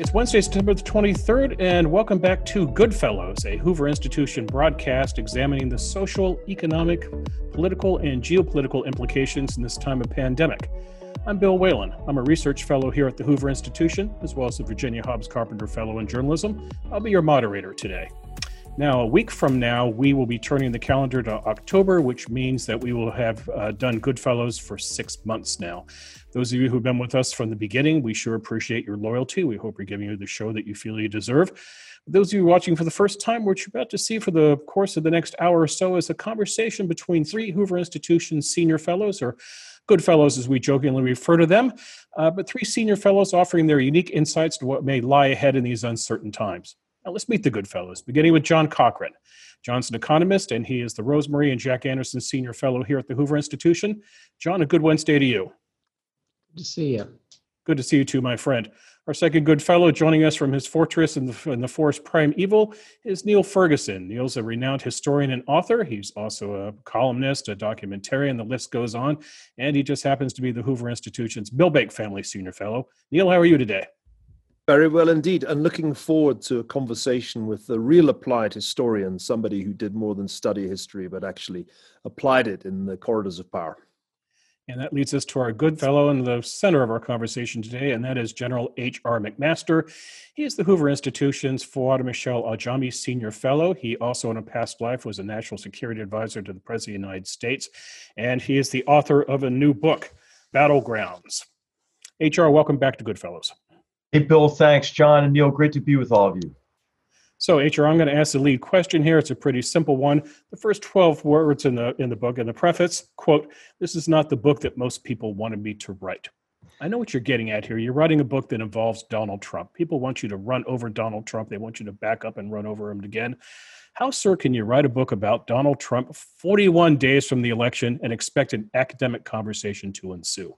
It's Wednesday, September the 23rd, and welcome back to Goodfellows, a Hoover Institution broadcast examining the social, economic, political, and geopolitical implications in this time of pandemic. I'm Bill Whalen. I'm a research fellow here at the Hoover Institution, as well as the Virginia Hobbs Carpenter Fellow in Journalism. I'll be your moderator today. Now, a week from now, we will be turning the calendar to October, which means that we will have done Goodfellows for 6 months now. Those of you who've been with us from the beginning, we sure appreciate your loyalty. We hope we're giving you the show that you feel you deserve. Those of you watching for the first time, what you're about to see for the course of the next hour or so is a conversation between three Hoover Institution senior fellows, or Goodfellows as we jokingly refer to them, but three senior fellows offering their unique insights to what may lie ahead in these uncertain times. Now, let's meet the Goodfellows, beginning with John Cochrane. John's an economist, and he is the Rosemary and Jack Anderson Senior Fellow here at the Hoover Institution. John, a good Wednesday to you. Good to see you. Good to see you too, my friend. Our second Goodfellow, joining us from his fortress in the forest Prime Evil, is Neil Ferguson. Neil's a renowned historian and author. He's also a columnist, a documentarian, the list goes on. And he just happens to be the Hoover Institution's Milbank Family Senior Fellow. Neil, how are you today? Very well indeed, and looking forward to a conversation with a real applied historian, somebody who did more than study history, but actually applied it in the corridors of power. And that leads us to our good fellow in the center of our conversation today, and that is General H.R. McMaster. He is the Hoover Institution's Fouad Michelle Ajami Senior Fellow. He also, in a past life, was a national security advisor to the President of the United States, and he is the author of a new book, Battlegrounds. H.R., welcome back to Goodfellows. Hey, Bill, thanks. John and Neil, great to be with all of you. So, H.R., I'm going to ask the lead question here. It's a pretty simple one. The first 12 words in the book, in the preface, quote, "This is not the book that most people wanted me to write." I know what you're getting at here. You're writing a book that involves Donald Trump. People want you to run over Donald Trump. They want you to back up and run over him again. How, sir, can you write a book about Donald Trump 41 days from the election and expect an academic conversation to ensue?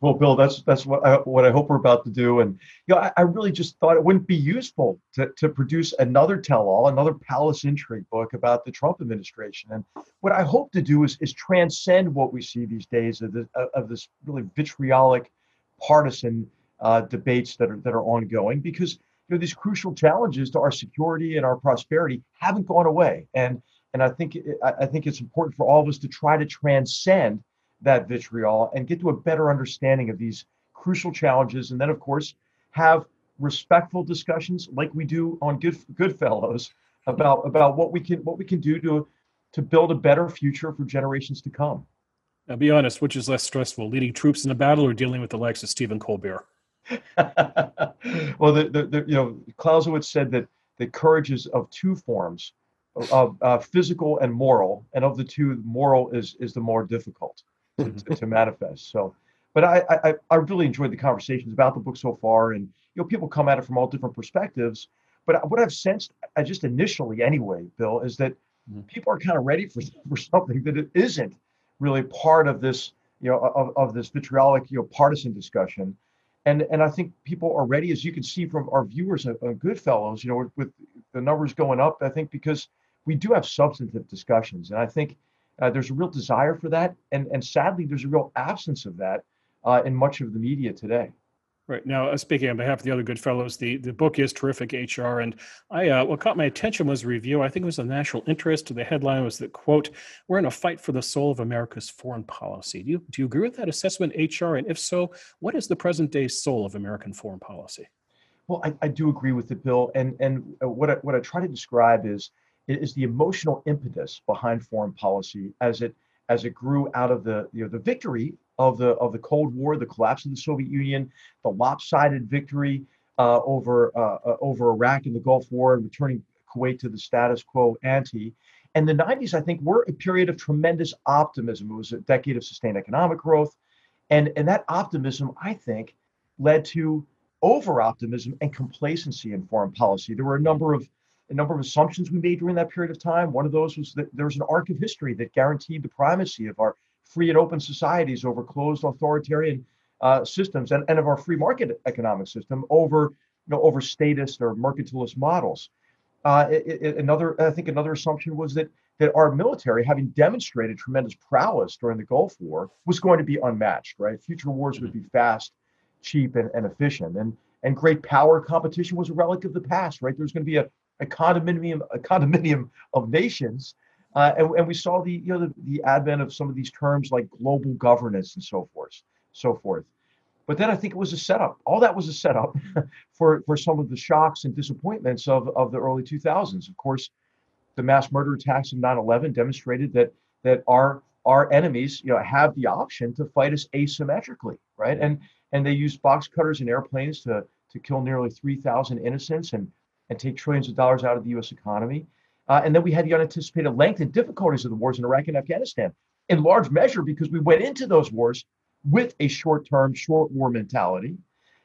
Well, Bill, that's what I hope we're about to do. And you know, I really just thought it wouldn't be useful to produce another tell-all, another palace intrigue book about the Trump administration. And what I hope to do is transcend what we see these days of this really vitriolic partisan debates that are ongoing, because you know, these crucial challenges to our security and our prosperity haven't gone away. And I think it's important for all of us to try to transcend that vitriol and get to a better understanding of these crucial challenges, and then of course have respectful discussions like we do on Goodfellows about what we can do to build a better future for generations to come. Now, be honest, which is less stressful, leading troops in a battle or dealing with the likes of Stephen Colbert? Well, you know, Clausewitz said that the courage is of two forms, of physical and moral, and of the two, moral is the more difficult to manifest. So, but I really enjoyed the conversations about the book so far, and you know, people come at it from all different perspectives. But what I've sensed, I just initially anyway, Bill, is that people are kind of ready for something that it isn't really part of this, you know, of this vitriolic, you know, partisan discussion, and I think people are ready, as you can see from our viewers on Goodfellows, you know, with the numbers going up. I think because we do have substantive discussions, and I think there's a real desire for that, and sadly, there's a real absence of that in much of the media today. Right. Now, speaking on behalf of the other Goodfellows, the book is terrific, H.R., and what caught my attention was a review. I think it was a National Interest. The headline was that, quote, "We're in a fight for the soul of America's foreign policy." Do you agree with that assessment, H.R., and if so, what is the present-day soul of American foreign policy? Well, I do agree with it, Bill, and what I try to describe is the emotional impetus behind foreign policy as it grew out of the, you know, the victory of the Cold War, the collapse of the Soviet Union, the lopsided victory over Iraq and the Gulf War, and returning Kuwait to the status quo ante. And the 90s, I think, were a period of tremendous optimism. It was a decade of sustained economic growth, and that optimism, I think, led to over-optimism and complacency in foreign policy. There were a number of assumptions we made during that period of time. One of those was that there was an arc of history that guaranteed the primacy of our free and open societies over closed authoritarian systems, and of our free market economic system over statist or mercantilist models. Another assumption was that that our military, having demonstrated tremendous prowess during the Gulf War, was going to be unmatched, right? Future wars would be fast, cheap, and efficient. And great power competition was a relic of the past, right? There's going to be a condominium of nations. And we saw the advent of some of these terms like global governance and so forth. But then I think it was a setup. All that was a setup for some of the shocks and disappointments of the early 2000s. Of course, the mass murder attacks of 9/11 demonstrated that our enemies, have the option to fight us asymmetrically, right? And they used box cutters and airplanes to kill nearly 3,000 innocents and take trillions of dollars out of the U.S. economy. And then we had the unanticipated length and difficulties of the wars in Iraq and Afghanistan, in large measure because we went into those wars with a short-term, short war mentality.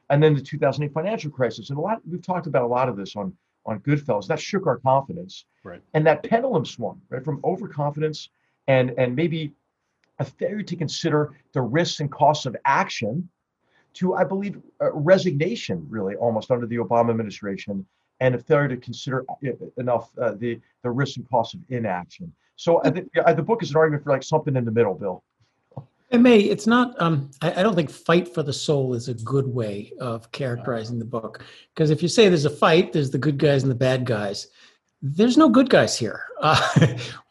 And then the 2008 financial crisis. And we've talked about a lot of this on Goodfellows. That shook our confidence. Right. And that pendulum swung, right, from overconfidence and maybe a failure to consider the risks and costs of action to, I believe, resignation, really, almost under the Obama administration, and a failure to consider enough the risks and costs of inaction. So I think the book is an argument for like something in the middle, Bill. It's not, I don't think fight for the soul is a good way of characterizing the book. Because if you say there's a fight, there's the good guys and the bad guys. There's no good guys here.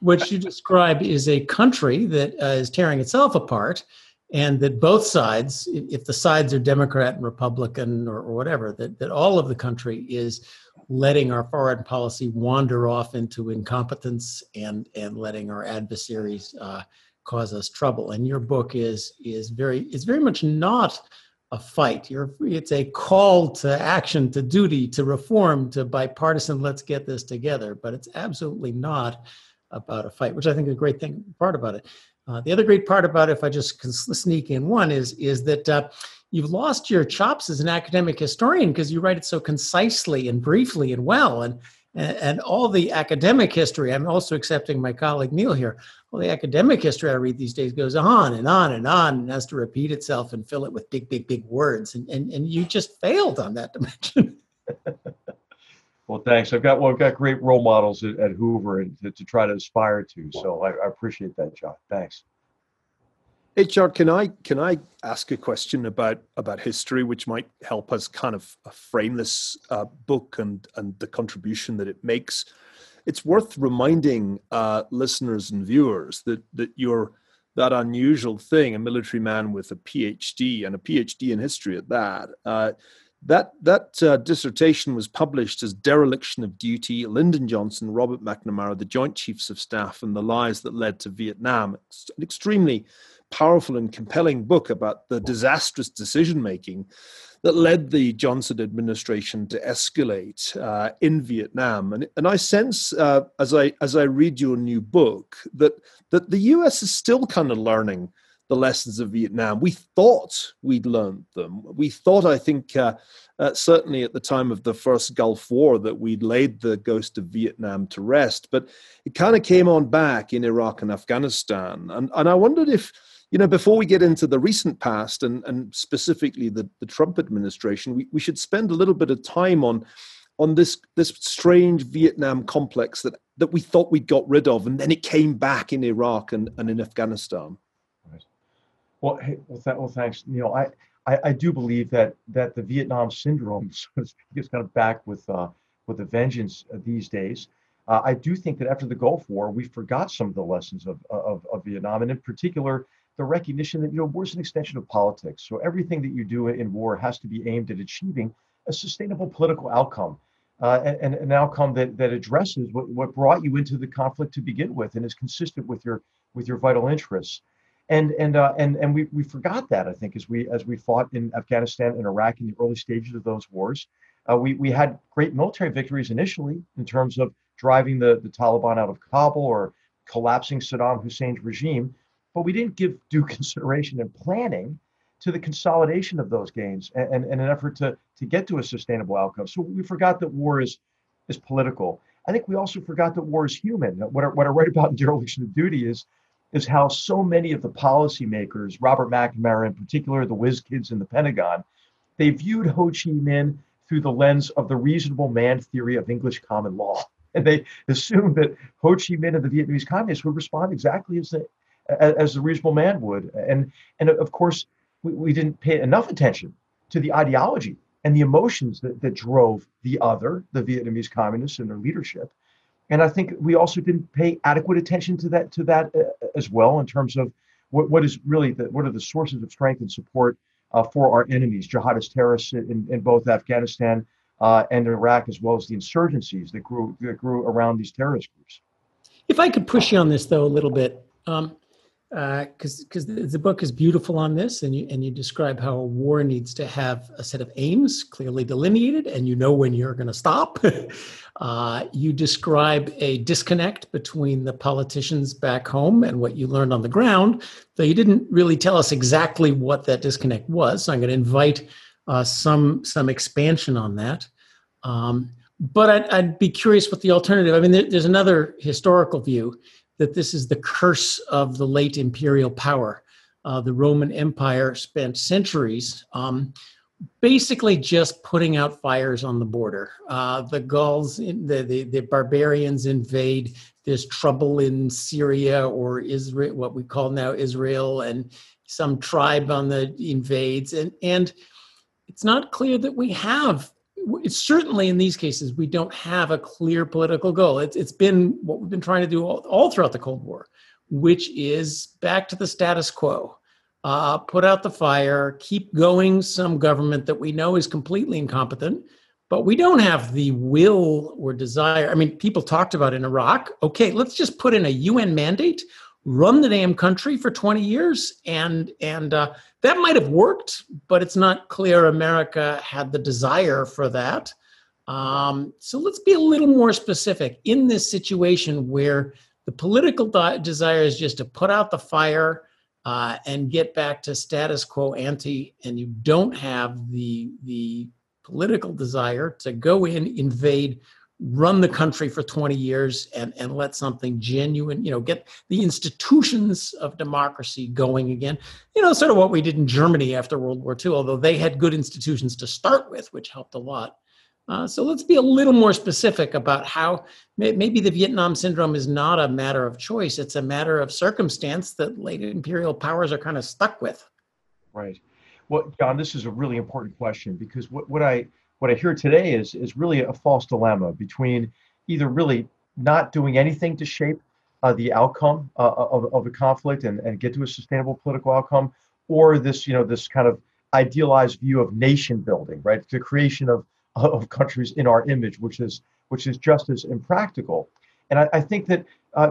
What you describe is a country that is tearing itself apart, and that both sides, if the sides are Democrat and Republican or whatever, that all of the country is letting our foreign policy wander off into incompetence and letting our adversaries cause us trouble. And your book is very much not a fight. It's a call to action, to duty, to reform, to bipartisan, let's get this together. But it's absolutely not about a fight, which I think is a great part about it. The other great part about it, if I just can sneak in one, is that you've lost your chops as an academic historian because you write it so concisely and briefly and well. And all the academic history, I'm also accepting my colleague Neil here, all the academic history I read these days goes on and on and on and has to repeat itself and fill it with big, big, big words. And you just failed on that dimension. Well, thanks. I've got great role models at Hoover and to try to aspire to. So I appreciate that, John. Thanks. Hey, John, can I ask a question about history, which might help us kind of frame this book and the contribution that it makes? It's worth reminding listeners and viewers that you're that unusual thing, a military man with a PhD and a PhD in history at that. That dissertation was published as Dereliction of Duty, Lyndon Johnson, Robert McNamara, the Joint Chiefs of Staff, and the Lies That Led to Vietnam. It's an extremely powerful and compelling book about the disastrous decision-making that led the Johnson administration to escalate in Vietnam. And I sense, as I read your new book, that the U.S. is still kind of learning the lessons of Vietnam. We thought we'd learned them. We thought, I think, certainly at the time of the first Gulf War, that we'd laid the ghost of Vietnam to rest. But it kind of came on back in Iraq and Afghanistan. And I wondered if, before we get into the recent past and specifically the Trump administration, we should spend a little bit of time on this strange Vietnam complex that we thought we'd got rid of, and then it came back in Iraq and in Afghanistan. Well, thanks, Neil. I do believe that the Vietnam syndrome, so to speak, is kind of back with a vengeance these days. I do think that after the Gulf War, we forgot some of the lessons of Vietnam, and in particular, the recognition that war is an extension of politics. So everything that you do in war has to be aimed at achieving a sustainable political outcome, and an outcome that addresses what brought you into the conflict to begin with, and is consistent with your vital interests. And we forgot that, I think, as we fought in Afghanistan and Iraq in the early stages of those wars. We had great military victories initially in terms of driving the Taliban out of Kabul or collapsing Saddam Hussein's regime, but we didn't give due consideration and planning to the consolidation of those gains and an effort to get to a sustainable outcome. So we forgot that war is political. I think we also forgot that war is human. What I write about in Dereliction of Duty is how so many of the policymakers, Robert McNamara in particular, the whiz kids in the Pentagon, they viewed Ho Chi Minh through the lens of the reasonable man theory of English common law. And they assumed that Ho Chi Minh and the Vietnamese communists would respond exactly as the reasonable man would. And of course, we didn't pay enough attention to the ideology and the emotions that drove the Vietnamese communists and their leadership. And I think we also didn't pay adequate attention to that as well, in terms of what are the sources of strength and support for our enemies, jihadist terrorists in both Afghanistan and Iraq, as well as the insurgencies that grew around these terrorist groups. If I could push you on this though a little bit, because the book is beautiful on this, and you describe how a war needs to have a set of aims clearly delineated, and you know when you're going to stop. You describe a disconnect between the politicians back home and what you learned on the ground, though you didn't really tell us exactly what that disconnect was. So I'm going to invite some expansion on that. But I'd be curious what the alternative. I mean, there's another historical view, that this is the curse of the late imperial power. The Roman Empire spent centuries basically just putting out fires on the border. The Gauls, the barbarians invade. There's trouble in Syria or Israel, what we call now Israel, and some tribe on the invades. And it's not clear that we have. It's certainly in these cases, we don't have a clear political goal. It's been what we've been trying to do all throughout the Cold War, which is back to the status quo, put out the fire, keep going, some government that we know is completely incompetent, but we don't have the will or desire. I mean, people talked about in Iraq, okay, let's just put in a UN mandate, run the damn country for 20 years. And that might have worked, but it's not clear America had the desire for that. So let's be a little more specific in this situation where the political desire is just to put out the fire and get back to status quo ante, and you don't have the political desire to go in, invade, run the country for 20 years and let something genuine, get the institutions of democracy going again, sort of what we did in Germany after World War II, although they had good institutions to start with, which helped a lot. So let's be a little more specific about how maybe the Vietnam syndrome is not a matter of choice. It's a matter of circumstance that late imperial powers are kind of stuck with. Right. Well, John, this is a really important question, because what I hear today is really a false dilemma between either really not doing anything to shape the outcome of a conflict and get to a sustainable political outcome, or this kind of idealized view of nation building, right? The creation of countries in our image, which is just as impractical. And I think that,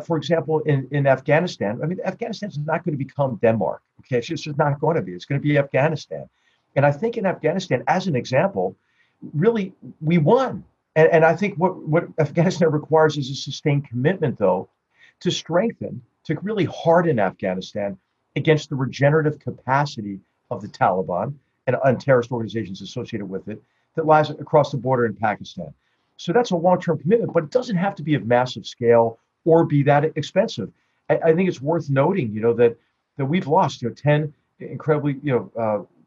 for example, in Afghanistan, I mean, Afghanistan's not going to become Denmark, okay? It's just not going to be. It's going to be Afghanistan. And I think in Afghanistan, as an example, really, we won. And I think what Afghanistan requires is a sustained commitment, though, to really harden Afghanistan against the regenerative capacity of the Taliban and terrorist organizations associated with it that lies across the border in Pakistan. So that's a long-term commitment, but it doesn't have to be of massive scale or be that expensive. I think it's worth noting, that we've lost, 10 incredibly,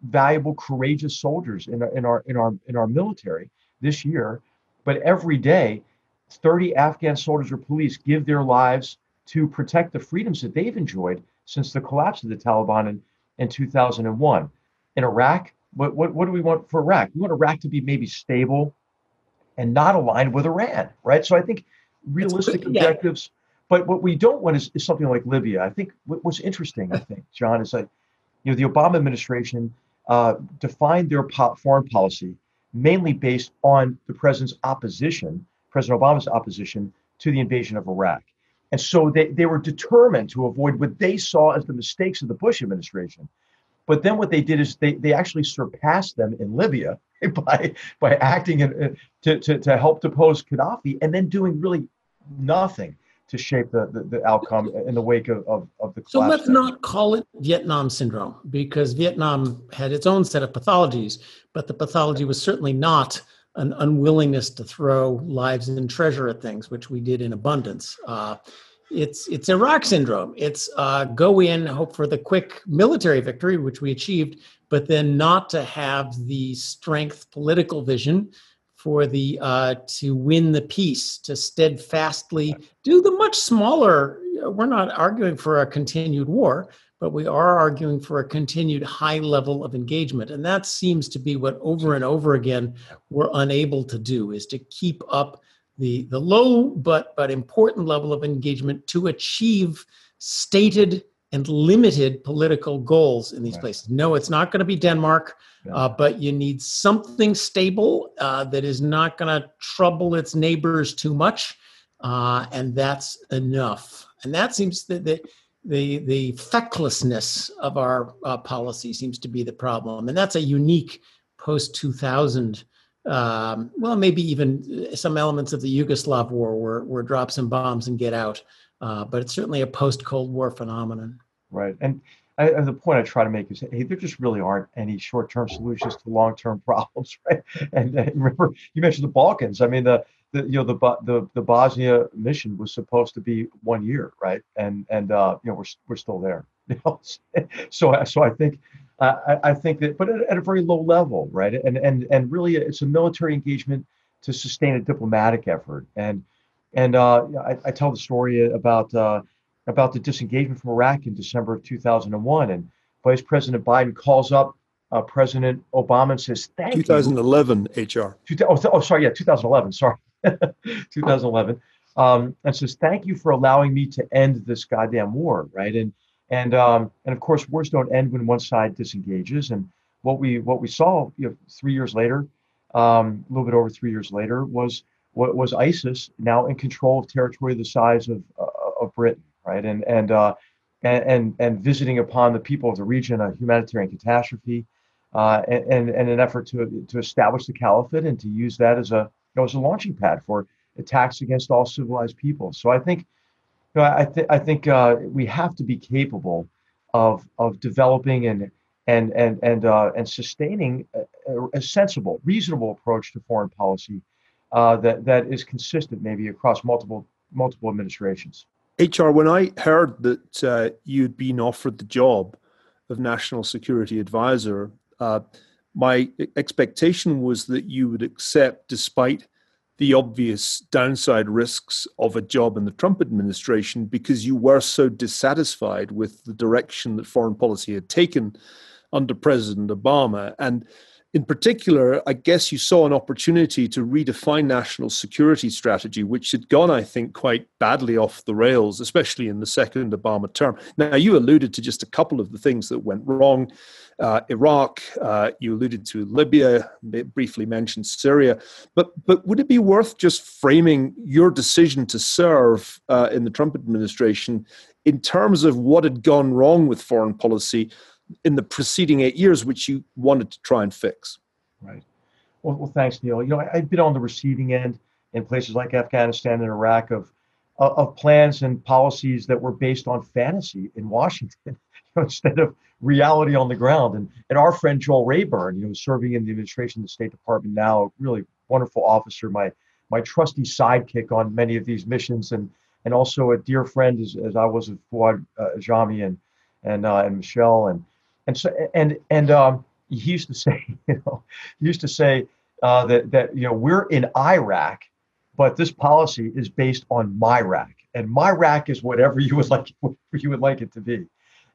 valuable, courageous soldiers in our military this year, but every day, 30 Afghan soldiers or police give their lives to protect the freedoms that they've enjoyed since the collapse of the Taliban in 2001. In Iraq, what do we want for Iraq? We want Iraq to be maybe stable and not aligned with Iran, right? So I think realistic objectives, but what we don't want is something like Libya. I think what's interesting, John, is that the Obama administration defined their foreign policy mainly based on the President Obama's opposition to the invasion of Iraq. And so they were determined to avoid what they saw as the mistakes of the Bush administration. But then what they did is they actually surpassed them in Libya by acting to help depose Gaddafi, and then doing really nothing to shape the outcome in the wake of the collapse. So let's not call it Vietnam syndrome, because Vietnam had its own set of pathologies, but the pathology was certainly not an unwillingness to throw lives and treasure at things, which we did in abundance. It's Iraq syndrome. It's go in, hope for the quick military victory, which we achieved, but then not to have the strength, political vision for the to win the peace, to steadfastly do the much smaller. We're not arguing for a continued war, but we are arguing for a continued high level of engagement. And that seems to be what over and over again we're unable to do, is to keep up the low but important level of engagement to achieve stated and limited political goals in these places. No, it's not going to be Denmark, but you need something stable that is not going to trouble its neighbors too much. And that's enough. And that seems that the fecklessness of our policy seems to be the problem. And that's a unique post-2000, well, maybe even some elements of the Yugoslav war were drop some bombs and get out. But it's certainly a post-Cold War phenomenon. Right. And the point I try to make is, hey, there just really aren't any short-term solutions to long-term problems, right? And remember, you mentioned the Balkans. I mean, the Bosnia mission was supposed to be 1 year, right? And you know, we're still there. You know? So I think that, but at a very low level, right? And really, it's a military engagement to sustain a diplomatic effort. And I tell the story about the disengagement from Iraq in December of 2001, and Vice President Biden calls up President Obama and says, "Thank you." 2011, H.R. Oh, sorry, yeah, 2011. Sorry, 2011, and says, "Thank you for allowing me to end this goddamn war." Right, and of course, wars don't end when one side disengages. And what we saw, 3 years later, a little bit over 3 years later, was ISIS now in control of territory the size of Britain, right? And visiting upon the people of the region a humanitarian catastrophe, and an effort to establish the caliphate and to use that as a launching pad for attacks against all civilized people. So I think, I think we have to be capable of developing and sustaining a sensible, reasonable approach to foreign policy. That is consistent, maybe across multiple administrations. H.R., when I heard that you'd been offered the job of National Security Advisor, my expectation was that you would accept, despite the obvious downside risks of a job in the Trump administration, because you were so dissatisfied with the direction that foreign policy had taken under President Obama. And in particular, I guess you saw an opportunity to redefine national security strategy, which had gone, I think, quite badly off the rails, especially in the second Obama term. Now, you alluded to just a couple of the things that went wrong. Iraq, you alluded to Libya, briefly mentioned Syria. But would it be worth just framing your decision to serve in the Trump administration in terms of what had gone wrong with foreign policy in the preceding 8 years, which you wanted to try and fix? Right. Well, thanks, Neil. I've been on the receiving end in places like Afghanistan and Iraq of plans and policies that were based on fantasy in Washington, instead of reality on the ground. And our friend Joel Rayburn, serving in the administration of the State Department now, a really wonderful officer, my trusty sidekick on many of these missions, and also a dear friend as I was with Fouad Ajami and Michelle and so he used to say, that we're in Iraq, but this policy is based on Myrak, and Myrak is whatever you would like it to be.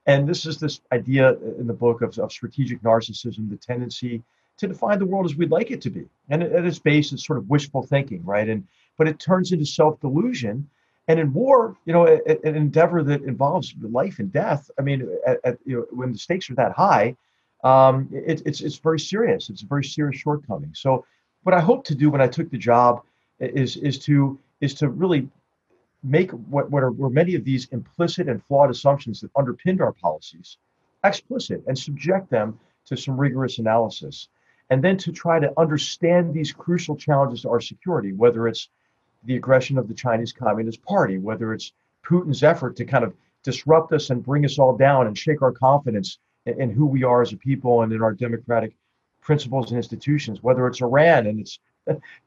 And this idea in the book of strategic narcissism, the tendency to define the world as we'd like it to be, and at its base, it's sort of wishful thinking, right? But it turns into self-delusion. And in war, an endeavor that involves life and death, I mean, when the stakes are that high, it's very serious. It's a very serious shortcoming. So what I hope to do when I took the job is to really make what were many of these implicit and flawed assumptions that underpinned our policies explicit and subject them to some rigorous analysis. And then to try to understand these crucial challenges to our security, whether it's the aggression of the Chinese Communist Party, whether it's Putin's effort to kind of disrupt us and bring us all down and shake our confidence in who we are as a people and in our democratic principles and institutions, whether it's Iran and its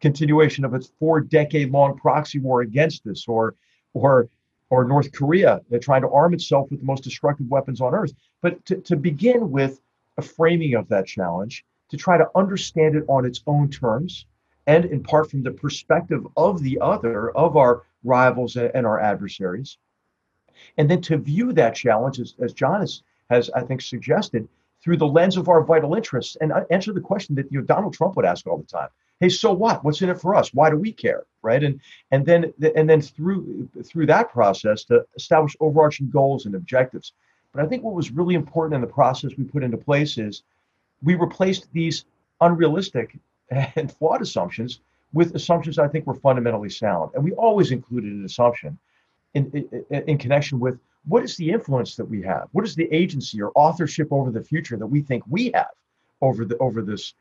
continuation of its 4-decade-long proxy war against us, or North Korea trying to arm itself with the most destructive weapons on earth. But to begin with a framing of that challenge, to try to understand it on its own terms, and in part from the perspective of the other, of our rivals and our adversaries. And then to view that challenge, as John has, I think, suggested, through the lens of our vital interests, and answer the question that Donald Trump would ask all the time. Hey, so what? What's in it for us? Why do we care, right? And then through that process to establish overarching goals and objectives. But I think what was really important in the process we put into place is we replaced these unrealistic and flawed assumptions with assumptions I think were fundamentally sound. And we always included an assumption in connection with what is the influence that we have? What is the agency or authorship over the future that we think we have over this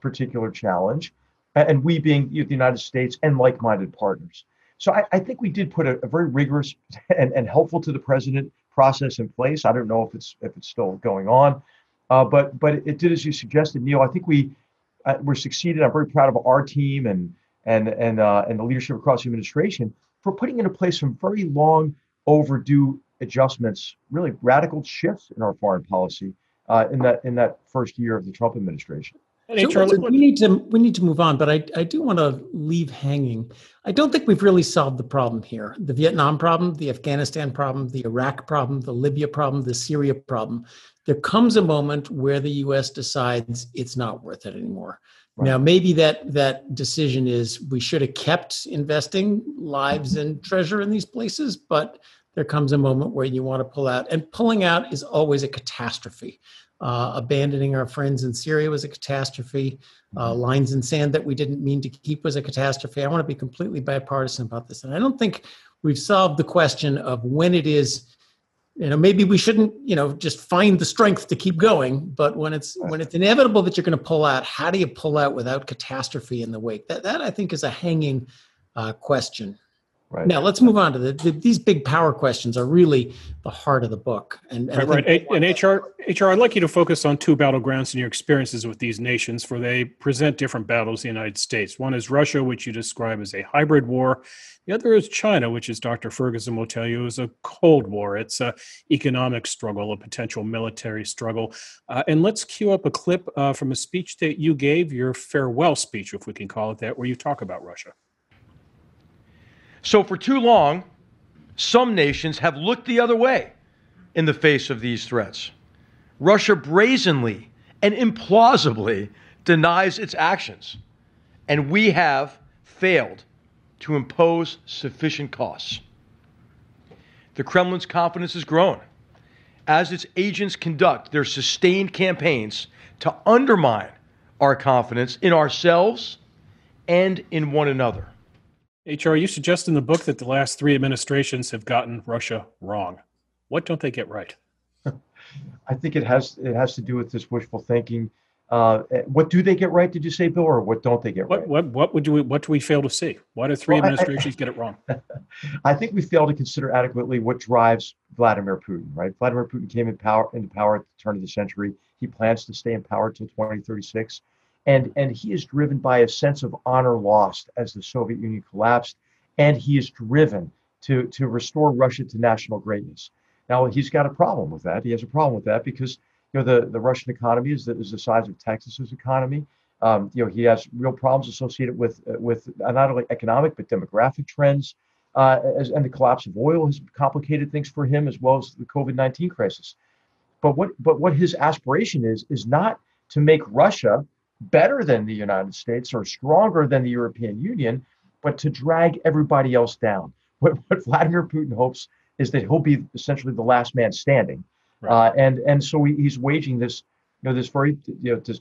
particular challenge? And we being the United States and like-minded partners. So I think we did put a very rigorous and helpful to the president process in place. I don't know if it's still going on, but it did as you suggested, Neil. I think we succeeded. I'm very proud of our team and the leadership across the administration for putting into place some very long overdue adjustments, really radical shifts in our foreign policy in that first year of the Trump administration. So we need to move on, but I do want to leave hanging. I don't think we've really solved the problem here. The Vietnam problem, the Afghanistan problem, the Iraq problem, the Libya problem, the Syria problem. There comes a moment where the U.S. decides it's not worth it anymore. Right. Now, maybe that decision is we should have kept investing lives and treasure in these places, but there comes a moment where you want to pull out. And pulling out is always a catastrophe. Abandoning our friends in Syria was a catastrophe. Lines in sand that we didn't mean to keep was a catastrophe. I want to be completely bipartisan about this. And I don't think we've solved the question of when it is, maybe we shouldn't, just find the strength to keep going. But when it's inevitable that you're going to pull out, how do you pull out without catastrophe in the wake? That I think is a hanging question. Right. Now, let's move on to these big power questions are really the heart of the book. And HR, I'd like you to focus on two battlegrounds in your experiences with these nations, for they present different battles in the United States. One is Russia, which you describe as a hybrid war. The other is China, which, as Dr. Ferguson will tell you, is a Cold War. It's an economic struggle, a potential military struggle. And let's cue up a clip from a speech that you gave, your farewell speech, if we can call it that, where you talk about Russia. So for too long, some nations have looked the other way in the face of these threats. Russia brazenly and implausibly denies its actions, and we have failed to impose sufficient costs. The Kremlin's confidence has grown as its agents conduct their sustained campaigns to undermine our confidence in ourselves and in one another. H.R., you suggest in the book that the last three administrations have gotten Russia wrong. What don't they get right? I think it has to do with this wishful thinking. What do they get right? Did you say, Bill, or what don't they get right? What do we fail to see? Why do three administrations get it wrong? I think we fail to consider adequately what drives Vladimir Putin. Right? Vladimir Putin came into power at the turn of the century. He plans to stay in power till 2036. And he is driven by a sense of honor lost as the Soviet Union collapsed, and he is driven to restore Russia to national greatness. Now, he's got a problem with that. He has a problem with that because the Russian economy is the size of Texas's economy. He has real problems associated with not only economic but demographic trends, and the collapse of oil has complicated things for him, as well as the COVID-19 crisis. But what his aspiration is not to make Russia better than the United States or stronger than the European Union, but to drag everybody else down. What Vladimir Putin hopes is that he'll be essentially the last man standing, right. and so he's waging this very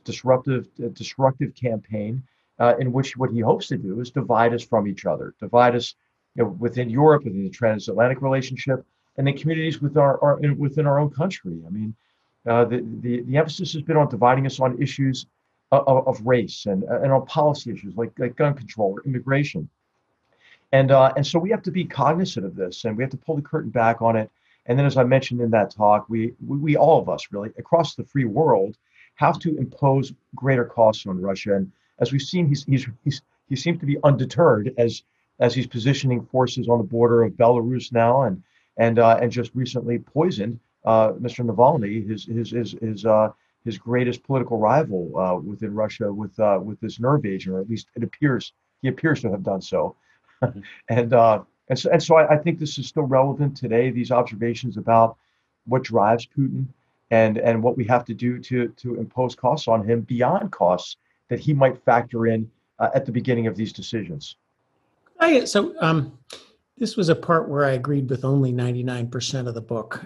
disruptive campaign in which what he hopes to do is divide us from each other, divide us within Europe, within the transatlantic relationship, and then communities within our own country. I mean, the emphasis has been on dividing us on issues of race and on policy issues like gun control or immigration, and so we have to be cognizant of this, and we have to pull the curtain back on it. And then, as I mentioned in that talk, we all of us really across the free world have to impose greater costs on Russia. And as we've seen, he seems to be undeterred as he's positioning forces on the border of Belarus now, and just recently poisoned Mr. Navalny, his his greatest political rival within Russia with this nerve agent, or at least it appears he appears to have done so. And so I think this is still relevant today. These observations about what drives Putin and what we have to do to impose costs on him beyond costs that he might factor in at the beginning of these decisions. So this was a part where I agreed with only 99% of the book.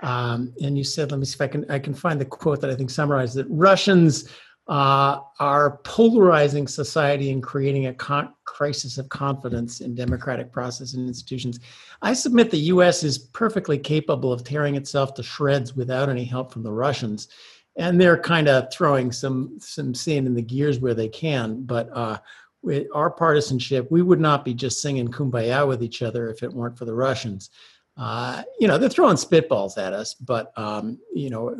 And you said, let me see if I can find the quote that I think summarizes it. Russians are polarizing society and creating a crisis of confidence in democratic process and institutions. I submit the U.S. is perfectly capable of tearing itself to shreds without any help from the Russians. And they're kind of throwing some sand in the gears where they can. But with our partisanship, we would not be just singing Kumbaya with each other if it weren't for the Russians. You know, they're throwing spitballs at us, but, you know,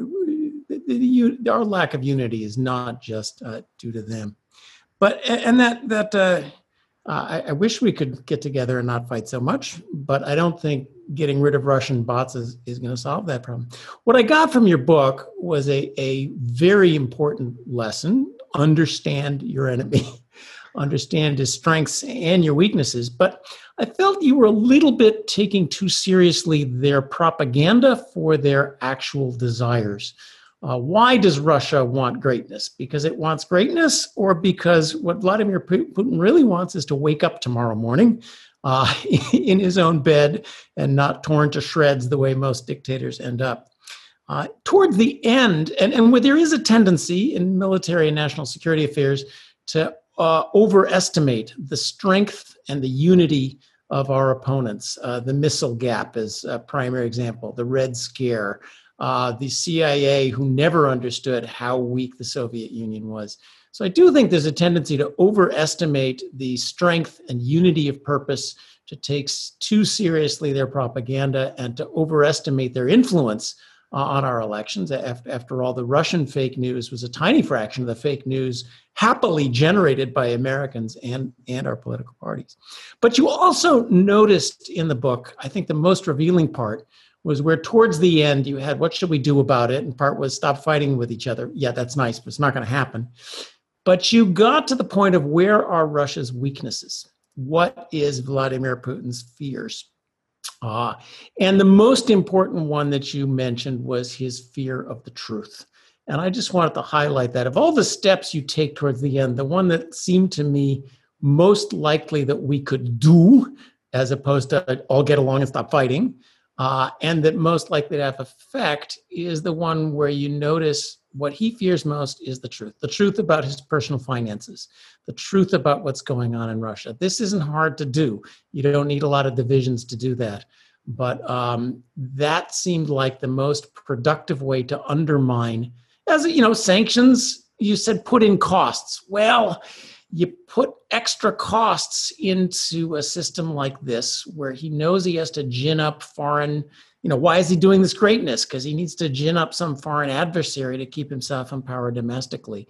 our lack of unity is not just due to them. But, and I wish we could get together and not fight so much, but I don't think getting rid of Russian bots is going to solve that problem. What I got from your book was a very important lesson. Understand your enemy, understand his strengths and your weaknesses. But I felt you were a little bit taking too seriously their propaganda for their actual desires. Why does Russia want greatness? Because it wants greatness, or because what Vladimir Putin really wants is to wake up tomorrow morning in his own bed and not torn to shreds the way most dictators end up. Toward the end, and where there is a tendency in military and national security affairs to overestimate the strength and the unity of our opponents. The missile gap is a primary example, the Red Scare, the CIA, who never understood how weak the Soviet Union was. So I do think there's a tendency to overestimate the strength and unity of purpose, to take too seriously their propaganda, and to overestimate their influence on our elections. After all, the Russian fake news was a tiny fraction of the fake news happily generated by Americans and our political parties. But you also noticed in the book, I think the most revealing part was where towards the end you had, what should we do about it? And part was stop fighting with each other. Yeah, that's nice, but it's not going to happen. But you got to the point of, where are Russia's weaknesses? What is Vladimir Putin's fears? And the most important one that you mentioned was his fear of the truth. And I just wanted to highlight that. Of all the steps you take towards the end, the one that seemed to me most likely that we could do, as opposed to all get along and stop fighting, and that most likely to have effect, is the one where you notice what he fears most is the truth about his personal finances, the truth about what's going on in Russia. This isn't hard to do. You don't need a lot of divisions to do that. But that seemed like the most productive way to undermine, as you know, sanctions. You said put in costs. Well, you put extra costs into a system like this, where he knows he has to gin up foreign, you know, why is he doing this greatness? Because he needs to gin up some foreign adversary to keep himself in power domestically.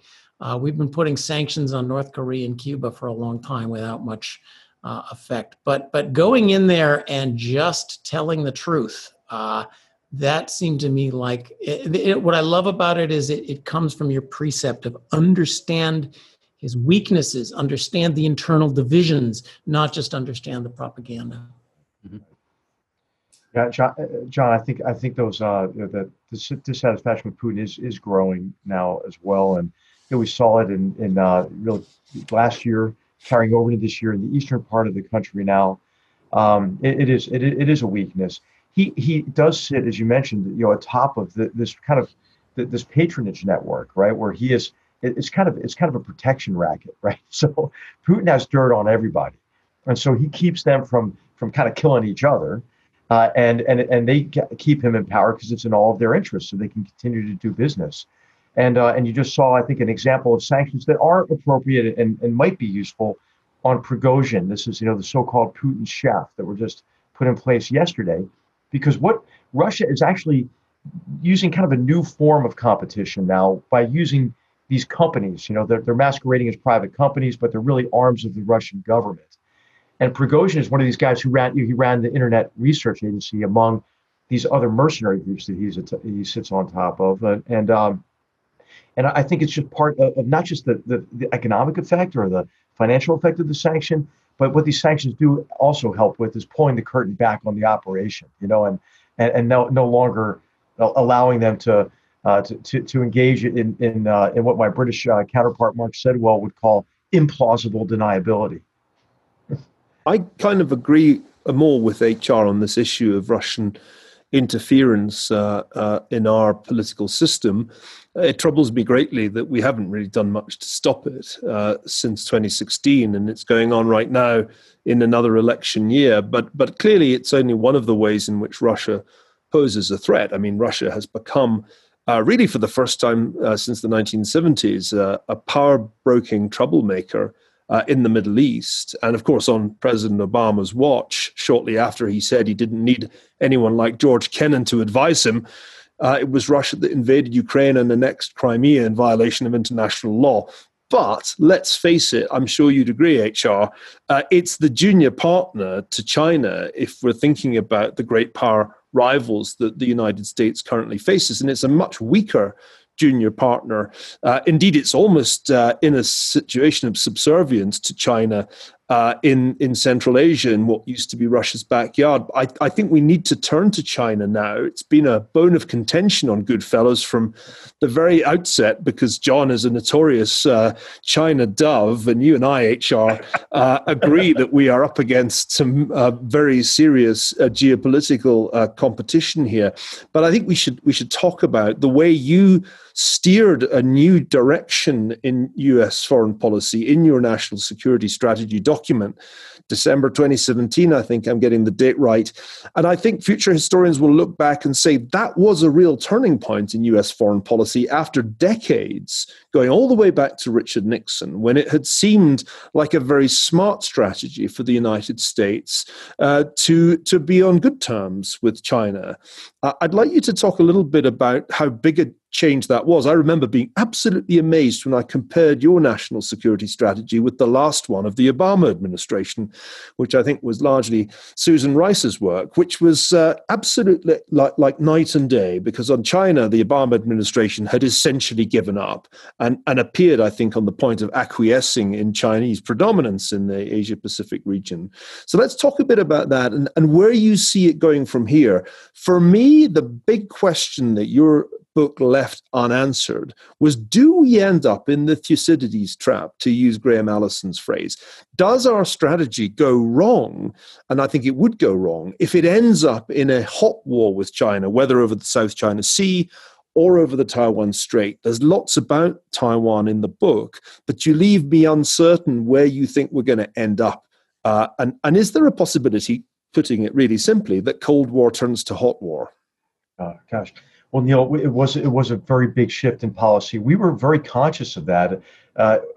We've been putting sanctions on North Korea and Cuba for a long time without much effect. But going in there and just telling the truth, that seemed to me like, what I love about it is it comes from your precept of understand his weaknesses, understand the internal divisions, not just understand the propaganda. Mm-hmm. Yeah, John, I think those the dissatisfaction with Putin is growing now as well, and you know, we saw it in really last year, carrying over to this year in the eastern part of the country. Now, it is a weakness. He does sit, as you mentioned, you know, atop of this patronage network, right, where he is. It's kind of a protection racket, right? So Putin has dirt on everybody, and so he keeps them from kind of killing each other, and they keep him in power because it's in all of their interests, so they can continue to do business. And you just saw, I think, an example of sanctions that are appropriate and might be useful on Prigozhin. This is, you know, the so-called Putin chef that were just put in place yesterday, because what Russia is actually using kind of a new form of competition now by using these companies. You know, they're masquerading as private companies, but they're really arms of the Russian government. And Prigozhin is one of these guys who ran the Internet Research Agency among these other mercenary groups that he sits on top of. And I think it's just part of not just the economic effect or the financial effect of the sanction, but what these sanctions do also help with is pulling the curtain back on the operation, you know, and no longer allowing them to engage in what my British counterpart Mark Sedwell would call implausible deniability. I kind of agree more with HR on this issue of Russian interference in our political system. It troubles me greatly that we haven't really done much to stop it since 2016, and it's going on right now in another election year. But clearly, it's only one of the ways in which Russia poses a threat. I mean, Russia has become, really for the first time since the 1970s, a power-broking troublemaker in the Middle East. And of course, on President Obama's watch, shortly after he said he didn't need anyone like George Kennan to advise him, it was Russia that invaded Ukraine and annexed Crimea in violation of international law. But let's face it, I'm sure you'd agree, HR, it's the junior partner to China if we're thinking about the great power rivals that the United States currently faces. And it's a much weaker junior partner. Indeed, it's almost in a situation of subservience to China in Central Asia, in what used to be Russia's backyard. I think we need to turn to China now. It's been a bone of contention on Goodfellows from the very outset, because John is a notorious China dove, and you and I, HR, agree that we are up against some very serious geopolitical competition here. But I think we should talk about the way you steered a new direction in U.S. foreign policy in your national security strategy document, December 2017, I think I'm getting the date right. And I think future historians will look back and say that was a real turning point in U.S. foreign policy after decades, going all the way back to Richard Nixon, when it had seemed like a very smart strategy for the United States to be on good terms with China. I'd like you to talk a little bit about how big a change that was. I remember being absolutely amazed when I compared your national security strategy with the last one of the Obama administration, which I think was largely Susan Rice's work, which was absolutely like night and day, because on China, the Obama administration had essentially given up and appeared, I think, on the point of acquiescing in Chinese predominance in the Asia-Pacific region. So let's talk a bit about that and where you see it going from here. For me, the big question that you're book left unanswered was, do we end up in the Thucydides trap, to use Graham Allison's phrase? Does our strategy go wrong? And I think it would go wrong if it ends up in a hot war with China, whether over the South China Sea or over the Taiwan Strait. There's lots about Taiwan in the book, but you leave me uncertain where you think we're going to end up. And is there a possibility, putting it really simply, that Cold War turns to hot war? Oh, gosh. Well, Neil, it was a very big shift in policy. We were very conscious of that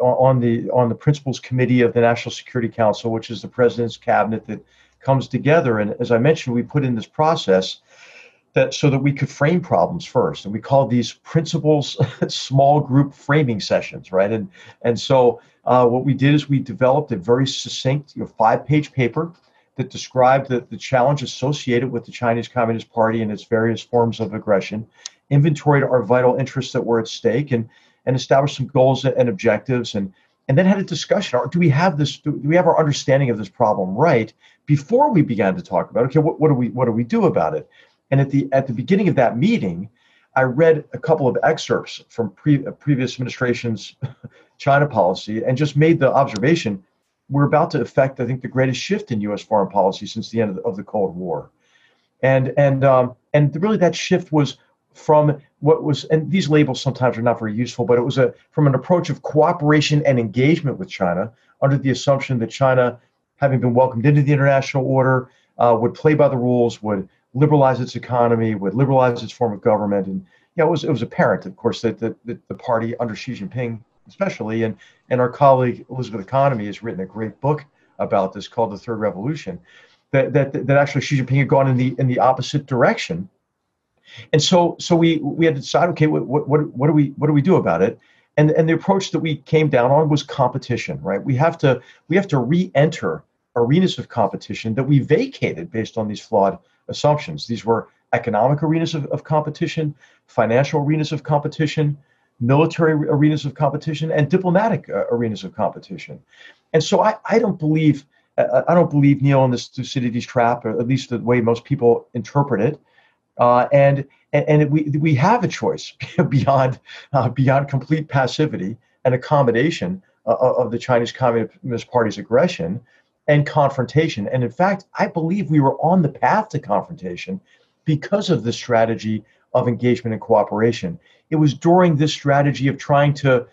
on the Principles Committee of the National Security Council, which is the president's cabinet that comes together. And as I mentioned, we put in this process so that we could frame problems first, and we called these principles small group framing sessions, right? And so what we did is we developed a very succinct 5-page paper that described the challenge associated with the Chinese Communist Party and its various forms of aggression, inventoried our vital interests that were at stake, and established some goals and objectives, and then had a discussion. Do we have our understanding of this problem right before we began to talk about, okay, what do we do about it? And at the beginning of that meeting, I read a couple of excerpts from previous administration's China policy and just made the observation, we're about to affect, I think, the greatest shift in U.S. foreign policy since the end of the Cold War, and really that shift was from what was, and these labels sometimes are not very useful, but it was from an approach of cooperation and engagement with China under the assumption that China, having been welcomed into the international order, would play by the rules, would liberalize its economy, would liberalize its form of government, and yeah, it was apparent, of course, that the party under Xi Jinping, especially, and our colleague Elizabeth Economy has written a great book about this called The Third Revolution, that actually Xi Jinping had gone in the opposite direction, and so we had to decide, okay, what do we do about it? And the approach that we came down on was competition, right? We have to re-enter arenas of competition that we vacated based on these flawed assumptions. These were economic arenas of competition, financial arenas of competition, military arenas of competition, and diplomatic arenas of competition. And so I don't believe, Neil, in this Thucydides trap, or at least the way most people interpret it. And we have a choice beyond complete passivity and accommodation of the Chinese Communist Party's aggression and confrontation. And in fact, I believe we were on the path to confrontation because of this strategy of engagement and cooperation. It was during this strategy of trying to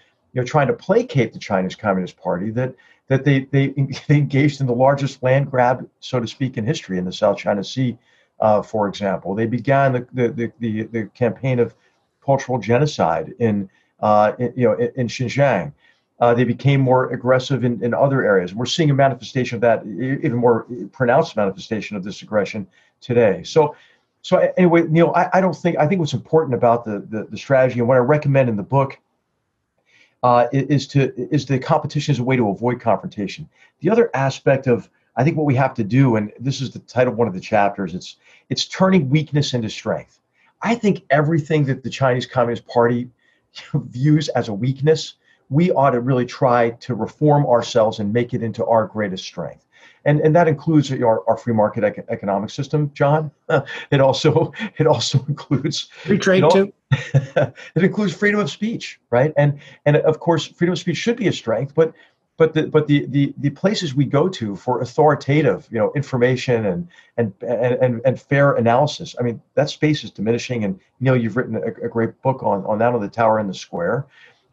placate the Chinese Communist Party that they engaged in the largest land grab, so to speak, in history in the South China Sea. For example, they began the campaign of cultural genocide in Xinjiang. They became more aggressive in other areas. We're seeing a manifestation of that, even more pronounced manifestation of this aggression today. So anyway, Neil, I think what's important about the strategy, and what I recommend in the book, is the competition is a way to avoid confrontation. The other aspect of, I think, what we have to do, and this is the title of one of the chapters, it's turning weakness into strength. I think everything that the Chinese Communist Party views as a weakness, we ought to really try to reform ourselves and make it into our greatest strength. And that includes our free market economic system, John. It also includes free trade too. It includes freedom of speech, right? And of course, freedom of speech should be a strength, but the places we go to for authoritative, information and fair analysis, I mean, that space is diminishing. And Neil, you've written a great book on that, on the Tower and the Square,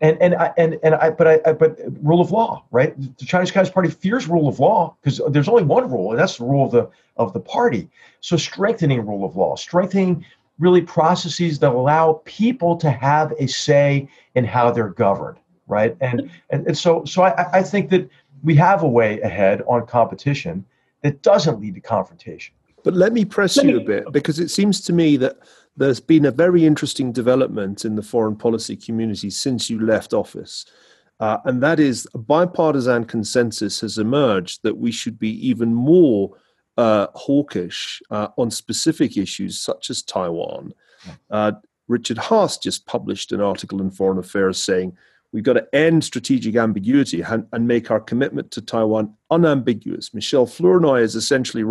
but rule of law, right? The Chinese Communist Party fears rule of law because there's only one rule, and that's the rule of the party. So strengthening rule of law, strengthening really processes that allow people to have a say in how they're governed. Right. And so I think that we have a way ahead on competition that doesn't lead to confrontation. But let me press you a bit, because it seems to me that there's been a very interesting development in the foreign policy community since you left office. And that is, a bipartisan consensus has emerged that we should be even more hawkish on specific issues such as Taiwan. Richard Haas just published an article in Foreign Affairs saying, we've got to end strategic ambiguity and make our commitment to Taiwan unambiguous. Michelle Flournoy is essentially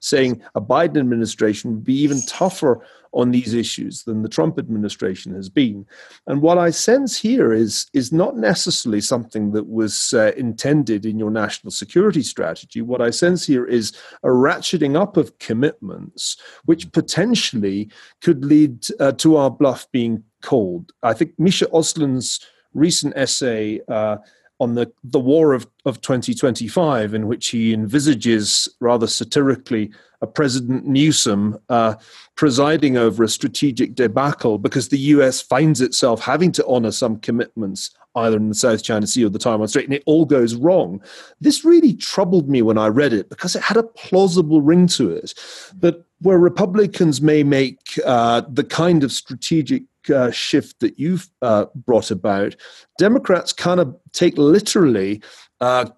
saying a Biden administration would be even tougher on these issues than the Trump administration has been. And what I sense here is not necessarily something that was intended in your national security strategy. What I sense here is a ratcheting up of commitments, which potentially could lead to our bluff being called. I think Misha Oslin's recent essay on the war of 2025, in which he envisages, rather satirically, a President Newsom presiding over a strategic debacle because the US finds itself having to honor some commitments, either in the South China Sea or the Taiwan Strait, and it all goes wrong. This really troubled me when I read it, because it had a plausible ring to it, that where Republicans may make the kind of strategic shift that you've brought about, Democrats kind of take literally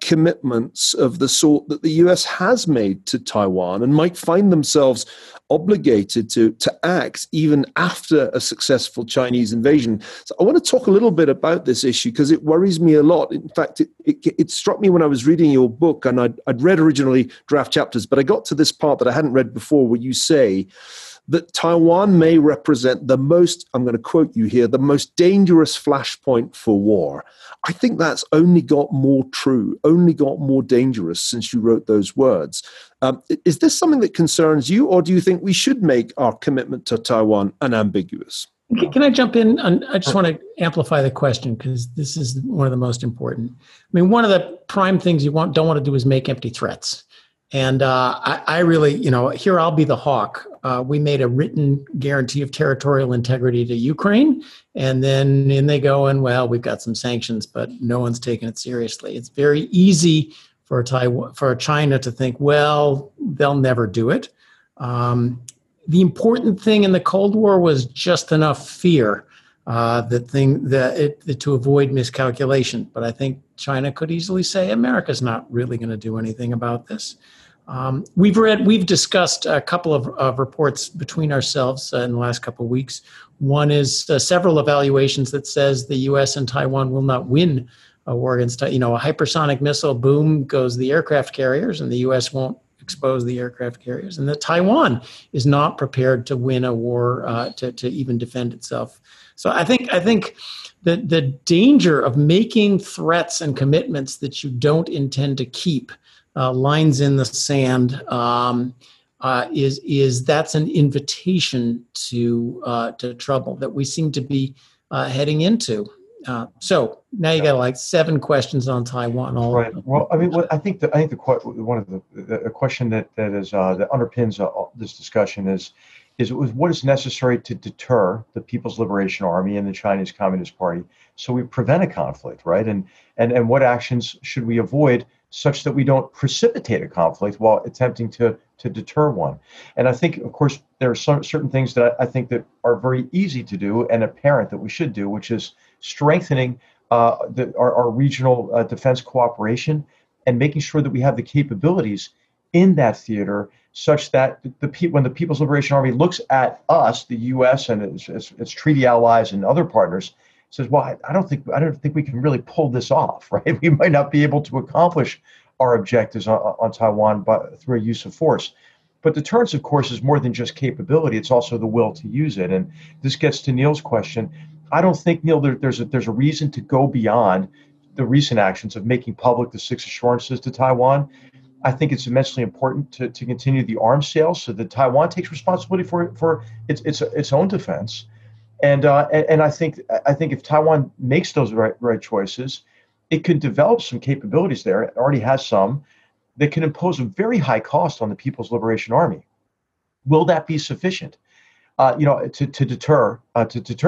commitments of the sort that the US has made to Taiwan, and might find themselves obligated to act even after a successful Chinese invasion. So I want to talk a little bit about this issue, because it worries me a lot. In fact, it struck me when I was reading your book, and I'd read originally draft chapters, but I got to this part that I hadn't read before, where you say that Taiwan may represent the most, I'm going to quote you here, the most dangerous flashpoint for war. I think that's only got more true, only got more dangerous since you wrote those words. Is this something that concerns you, or do you think we should make our commitment to Taiwan unambiguous? Can I jump in? I just want to amplify the question, because this is one of the most important. I mean, one of the prime things you don't want to do is make empty threats. And I really, here I'll be the hawk. We made a written guarantee of territorial integrity to Ukraine. And then in they go, and, well, we've got some sanctions, but no one's taking it seriously. It's very easy for China to think, well, they'll never do it. The important thing in the Cold War was just enough fear to avoid miscalculation. But I think China could easily say, America's not really going to do anything about this. We've discussed a couple of reports between ourselves in the last couple of weeks. One is several evaluations that says the U.S. and Taiwan will not win a war against, you know, a hypersonic missile, boom, goes the aircraft carriers, and the U.S. won't expose the aircraft carriers, and that Taiwan is not prepared to win a war to even defend itself. So I think that the danger of making threats and commitments that you don't intend to keep, lines in the sand, is that's an invitation to trouble that we seem to be heading into. So now you got like 7 questions on Taiwan. Right. Well, I mean, I think the question that underpins this discussion is what is necessary to deter the People's Liberation Army and the Chinese Communist Party so we prevent a conflict, right? And what actions should we avoid such that we don't precipitate a conflict while attempting to deter one? And I think, of course, there are certain things that I think that are very easy to do and apparent that we should do, which is strengthening our regional defense cooperation and making sure that we have the capabilities in that theater such that when the People's Liberation Army looks at us, the U.S. and its treaty allies and other partners, says, well, I don't think we can really pull this off, right? We might not be able to accomplish our objectives on Taiwan through a use of force. But deterrence, of course, is more than just capability. It's also the will to use it. And this gets to Neil's question. I don't think, Neil, there's a reason to go beyond the recent actions of making public the 6 assurances to Taiwan. I think it's immensely important to continue the arms sales so that Taiwan takes responsibility for its own defense. And I think if Taiwan makes those right choices, it can develop some capabilities there. It already has some that can impose a very high cost on the People's Liberation Army. Will that be sufficient? To deter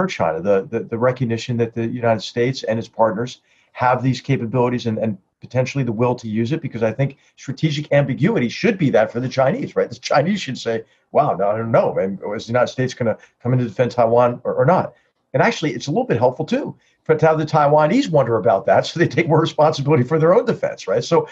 China, the recognition that the United States and its partners have these capabilities and potentially the will to use it, because I think strategic ambiguity should be that for the Chinese, right? The Chinese should say, wow, no, I don't know. Is the United States going to come in to defend Taiwan or not? And actually, it's a little bit helpful, too, for how the Taiwanese wonder about that, so they take more responsibility for their own defense, right? So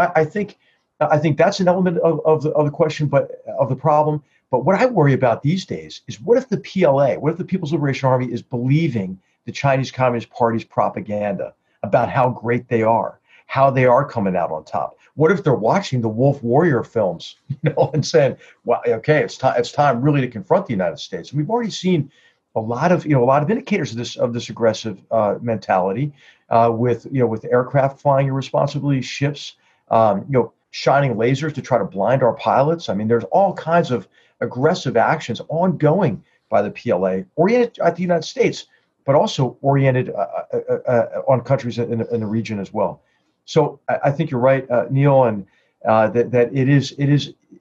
I think that's an element of the question, but of the problem. But what I worry about these days is what if the People's Liberation Army is believing the Chinese Communist Party's propaganda about how great they are, how they are coming out on top? What if they're watching the Wolf Warrior films, and saying, "Well, okay, it's time really to confront the United States." And we've already seen a lot of indicators of this aggressive mentality, with aircraft flying irresponsibly, ships, shining lasers to try to blind our pilots. I mean, there's all kinds of aggressive actions ongoing by the PLA oriented at the United States, but also oriented on countries in the region as well. So I think you're right, Neil, and that it is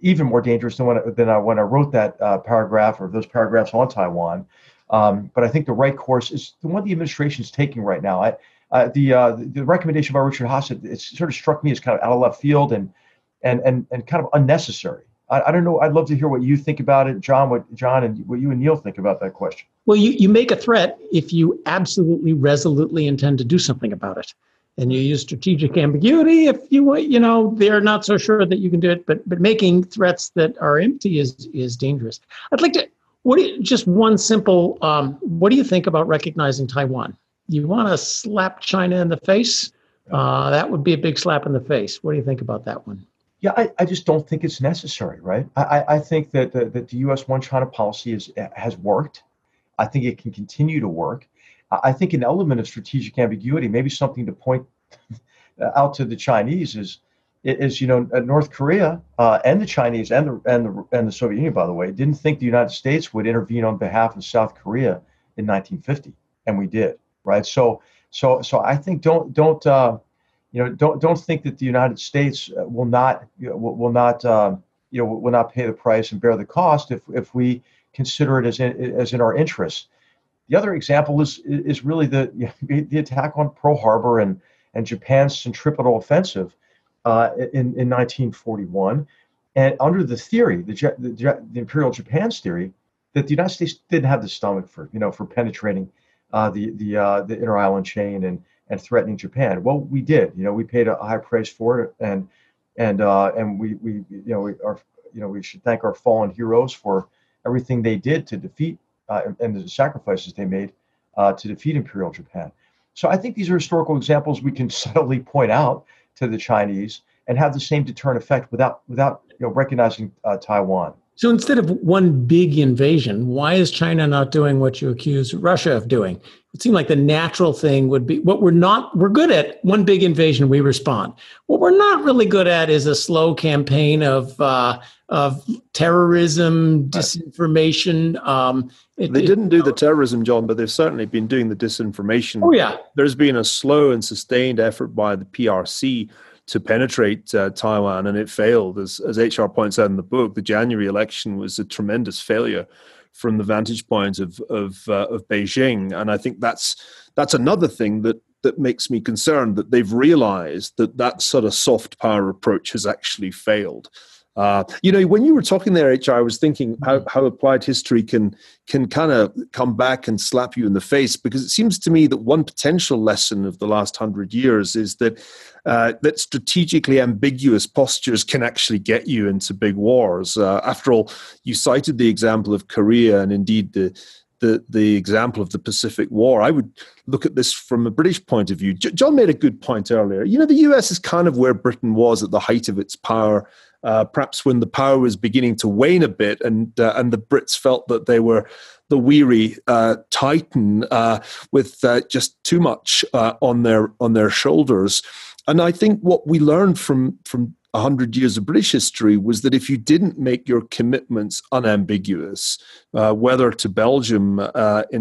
even more dangerous than when I wrote that paragraph or those paragraphs on Taiwan. But I think the right course is the one the administration is taking right now. The recommendation by Richard Hassett, it sort of struck me as kind of out of left field and kind of unnecessary. I don't know. I'd love to hear what you think about it, John. What you and Neil think about that question. Well, you make a threat if you absolutely resolutely intend to do something about it. And you use strategic ambiguity if you they're not so sure that you can do it. But making threats that are empty is dangerous. I'd like to. Just one simple. What do you think about recognizing Taiwan? You want to slap China in the face? That would be a big slap in the face. What do you think about that one? Yeah, I just don't think it's necessary, right? I think that the U.S. one China policy has worked. I think it can continue to work. I think an element of strategic ambiguity, maybe something to point out to the Chinese, is North Korea and the Chinese and the Soviet Union, by the way, didn't think the United States would intervene on behalf of South Korea in 1950, and we did, right? So I think don't think that the United States will not pay the price and bear the cost if we consider it as in our interests. The other example is really the attack on Pearl Harbor and Japan's centripetal offensive in 1941, and under the theory, the Imperial Japan's theory, that the United States didn't have the stomach for penetrating the inter-island chain and threatening Japan. Well, we did. We paid a high price for it, and And we should thank our fallen heroes for everything they did to defeat and the sacrifices they made to defeat Imperial Japan. So I think these are historical examples we can subtly point out to the Chinese and have the same deterrent effect without recognizing Taiwan. So instead of one big invasion, why is China not doing what you accuse Russia of doing? It seemed like the natural thing would be we're good at one big invasion, we respond. What we're not really good at is a slow campaign of terrorism, disinformation. They didn't do the terrorism, John, but they've certainly been doing the disinformation. Oh, yeah. There's been a slow and sustained effort by the PRC to penetrate Taiwan, and it failed. As H.R. points out in the book, the January election was a tremendous failure from the vantage point of Beijing. And I think that's another thing that makes me concerned, that they've realized that sort of soft power approach has actually failed. When you were talking there, H.R., I was thinking how applied history can kind of come back and slap you in the face, because it seems to me that one potential lesson of the last 100 years is that strategically ambiguous postures can actually get you into big wars. After all, you cited the example of Korea and indeed the example of the Pacific War. I would look at this from a British point of view. John made a good point earlier. The US is kind of where Britain was at the height of its power, perhaps when the power was beginning to wane a bit, and the Brits felt that they were the weary titan with just too much on their shoulders. And I think what we learned from 100 years of British history was that if you didn't make your commitments unambiguous, whether to Belgium in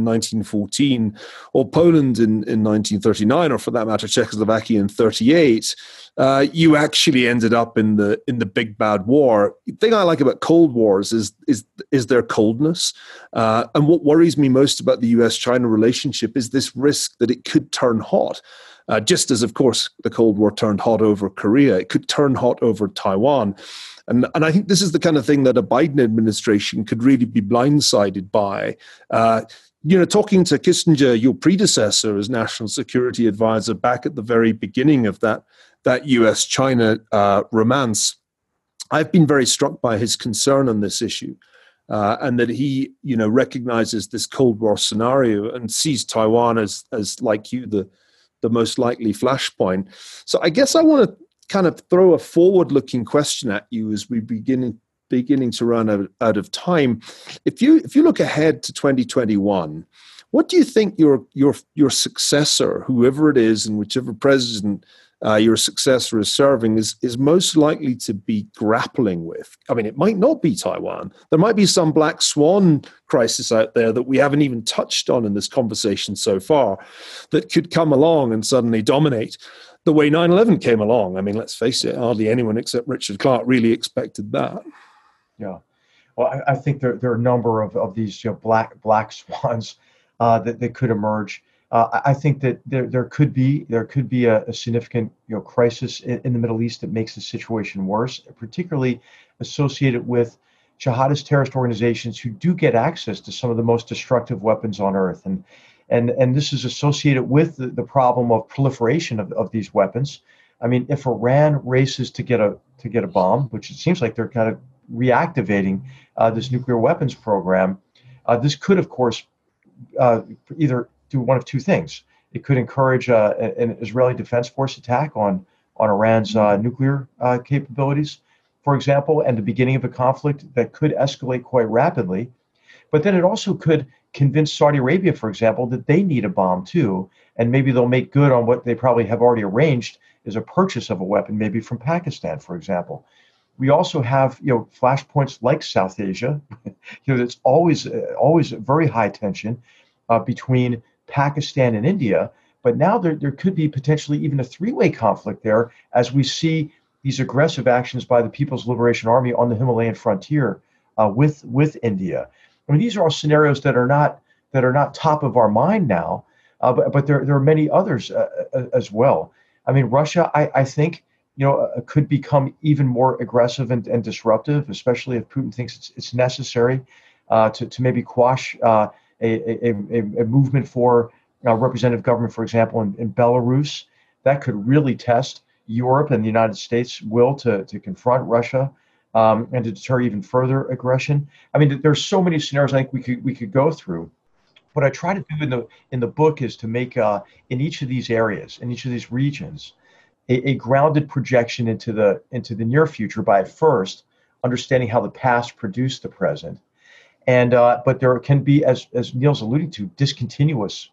1914 or Poland in 1939, or for that matter, Czechoslovakia in 1938, you actually ended up in the big bad war. The thing I like about Cold Wars is their coldness. And what worries me most about the US-China relationship is this risk that it could turn hot. Just as, of course, the Cold War turned hot over Korea, it could turn hot over Taiwan. And I think this is the kind of thing that a Biden administration could really be blindsided by. Talking to Kissinger, your predecessor as national security advisor, back at the very beginning of that US-China romance, I've been very struck by his concern on this issue. And that he, recognizes this Cold War scenario and sees Taiwan as like you, the most likely flashpoint. So I guess I want to kind of throw a forward-looking question at you as we beginning to run out of time. If you look ahead to 2021, what do you think your successor, whoever it is and whichever president your successor is serving, is most likely to be grappling with? I mean, it might not be Taiwan. There might be some black swan crisis out there that we haven't even touched on in this conversation so far that could come along and suddenly dominate the way 9/11 came along. I mean, let's face it, hardly anyone except Richard Clark really expected that. Yeah. Well, I think there are a number of these black swans that could emerge. I think that there could be a significant crisis in the Middle East that makes the situation worse, particularly associated with jihadist terrorist organizations who do get access to some of the most destructive weapons on earth, and this is associated with the problem of proliferation of these weapons. I mean, if Iran races to get a bomb, which it seems like they're kind of reactivating this nuclear weapons program, this could, of course, either do one of two things. It could encourage an Israeli Defense Force attack on Iran's nuclear capabilities, for example, and the beginning of a conflict that could escalate quite rapidly. But then it also could convince Saudi Arabia, for example, that they need a bomb too, and maybe they'll make good on what they probably have already arranged is a purchase of a weapon, maybe from Pakistan, for example. We also have flashpoints like South Asia. That's always very high tension between Pakistan and India, but now there could be potentially even a three-way conflict there as we see these aggressive actions by the People's Liberation Army on the Himalayan frontier with India. I mean, these are all scenarios that are not top of our mind now, but there are many others as well. I mean, Russia, I think, could become even more aggressive and disruptive, especially if Putin thinks it's necessary to maybe quash a movement for representative government, for example, in Belarus. That could really test Europe and the United States will to confront Russia and to deter even further aggression. I mean, there's so many scenarios I think we could go through. What I try to do in the book is to make in each of these areas, in each of these regions, a grounded projection into the near future by first understanding how the past produced the present. And but there can be, as Neil's alluding to, discontinuous